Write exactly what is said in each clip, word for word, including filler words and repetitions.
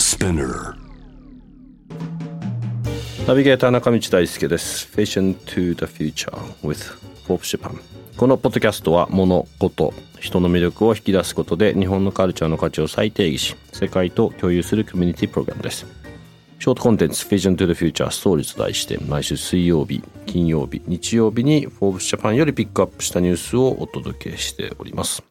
スピナーナビゲーター中道大輔です。 Vision to the Future with Forbes Japan。 このポッドキャストは物事、人の魅力を引き出すことで日本のカルチャーの価値を再定義し、世界と共有するコミュニティプログラムです。ショートコンテンツ Vision to the Future Stories と題して、毎週水曜日、金曜日、日曜日に Forbes Japan よりピックアップしたニュースをお届けしております。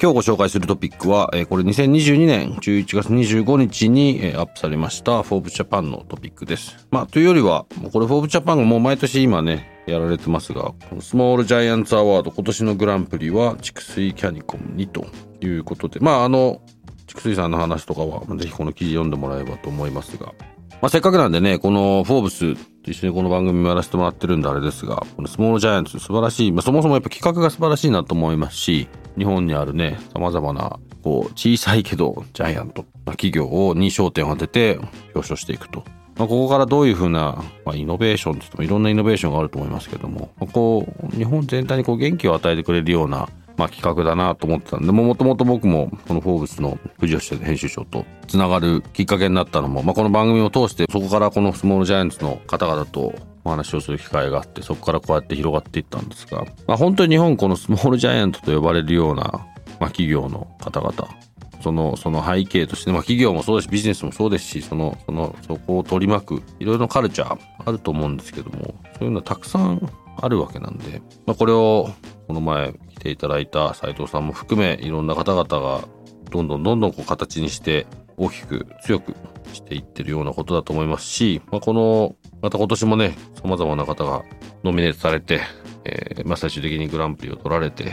今日ご紹介するトピックは、これにせんにじゅうにねんじゅういちがつにじゅうごにちにアップされましたForbes Japanのトピックです。まあ、というよりは、これForbes Japanがもう毎年今ね、やられてますが、スモールジャイアンツアワード、今年のグランプリは筑水キャニコムにということで、まあ、あの、筑水さんの話とかは、ぜひこの記事読んでもらえばと思いますが、まあ、せっかくなんでね、このフォーブスと一緒にこの番組もやらせてもらってるんであれですが、このスモールジャイアンツ素晴らしい、まあ、そもそもやっぱ企画が素晴らしいなと思いますし、日本にあるね、様々なこう小さいけどジャイアントな企業に焦点を当てて表彰していくと、まあ、ここからどういうふうな、まあ、イノベーションって言ってもいろんなイノベーションがあると思いますけども、まあ、こう日本全体にこう元気を与えてくれるような、まあ、企画だなと思ってたんで、もともと僕もこのフォーブスの藤吉編集長とつながるきっかけになったのも、まあ、この番組を通してそこからこのスモールジャイアンツの方々とお話をする機会があって、そこからこうやって広がっていったんですが、まあ、本当に日本このスモールジャイアントと呼ばれるような、まあ、企業の方々、そのその背景として、まあ、企業もそうですし、ビジネスもそうですし、そのそのそこを取り巻くいろいろなカルチャーあると思うんですけども、そういうのはたくさんあるわけなんで、まあ、これをこの前来ていただいた斉藤さんも含め、いろんな方々がどんどんどんどんこう形にして大きく強くしていってるようなことだと思いますし、まあ、このまた今年もね、様々な方がノミネートされて、えー、まあ最終的にグランプリを取られて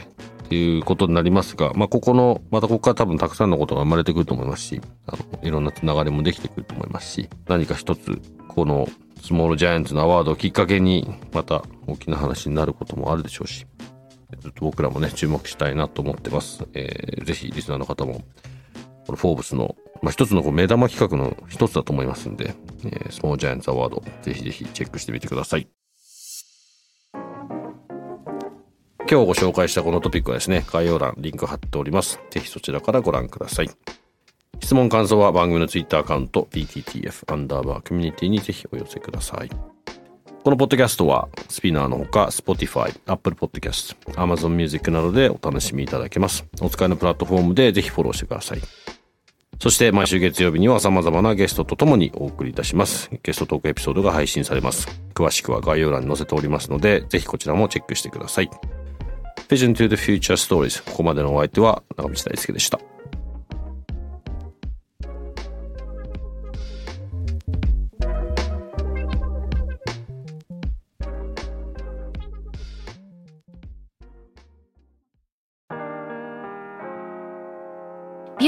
っていうことになりますが、まあここのまたここから多分たくさんのことが生まれてくると思いますし、あのいろんなつながりもできてくると思いますし、何か一つこのスモールジャイアンツのアワードをきっかけにまた大きな話になることもあるでしょうし、ずっと僕らもね注目したいなと思ってます。えー、ぜひリスナーの方もこのフォーブスの、まあ、一つのこう目玉企画の一つだと思いますんで、えー、スモールジャイアンツアワードぜひぜひチェックしてみてください。今日ご紹介したこのトピックはですね、概要欄リンク貼っております。ぜひそちらからご覧ください。質問感想は番組のツイッターアカウント ビーティーティーエフ アンダーバーコミュニティにぜひお寄せください。このポッドキャストはスピナーのほか Spotify、Apple Podcast、Amazon Music などでお楽しみいただけます。お使いのプラットフォームでぜひフォローしてください。そして毎週月曜日には様々なゲストとともにお送りいたします。ゲストトークエピソードが配信されます。詳しくは概要欄に載せておりますので、ぜひこちらもチェックしてください。Vision to the Future Stories。ここまでのお相手は中道大輔でした。美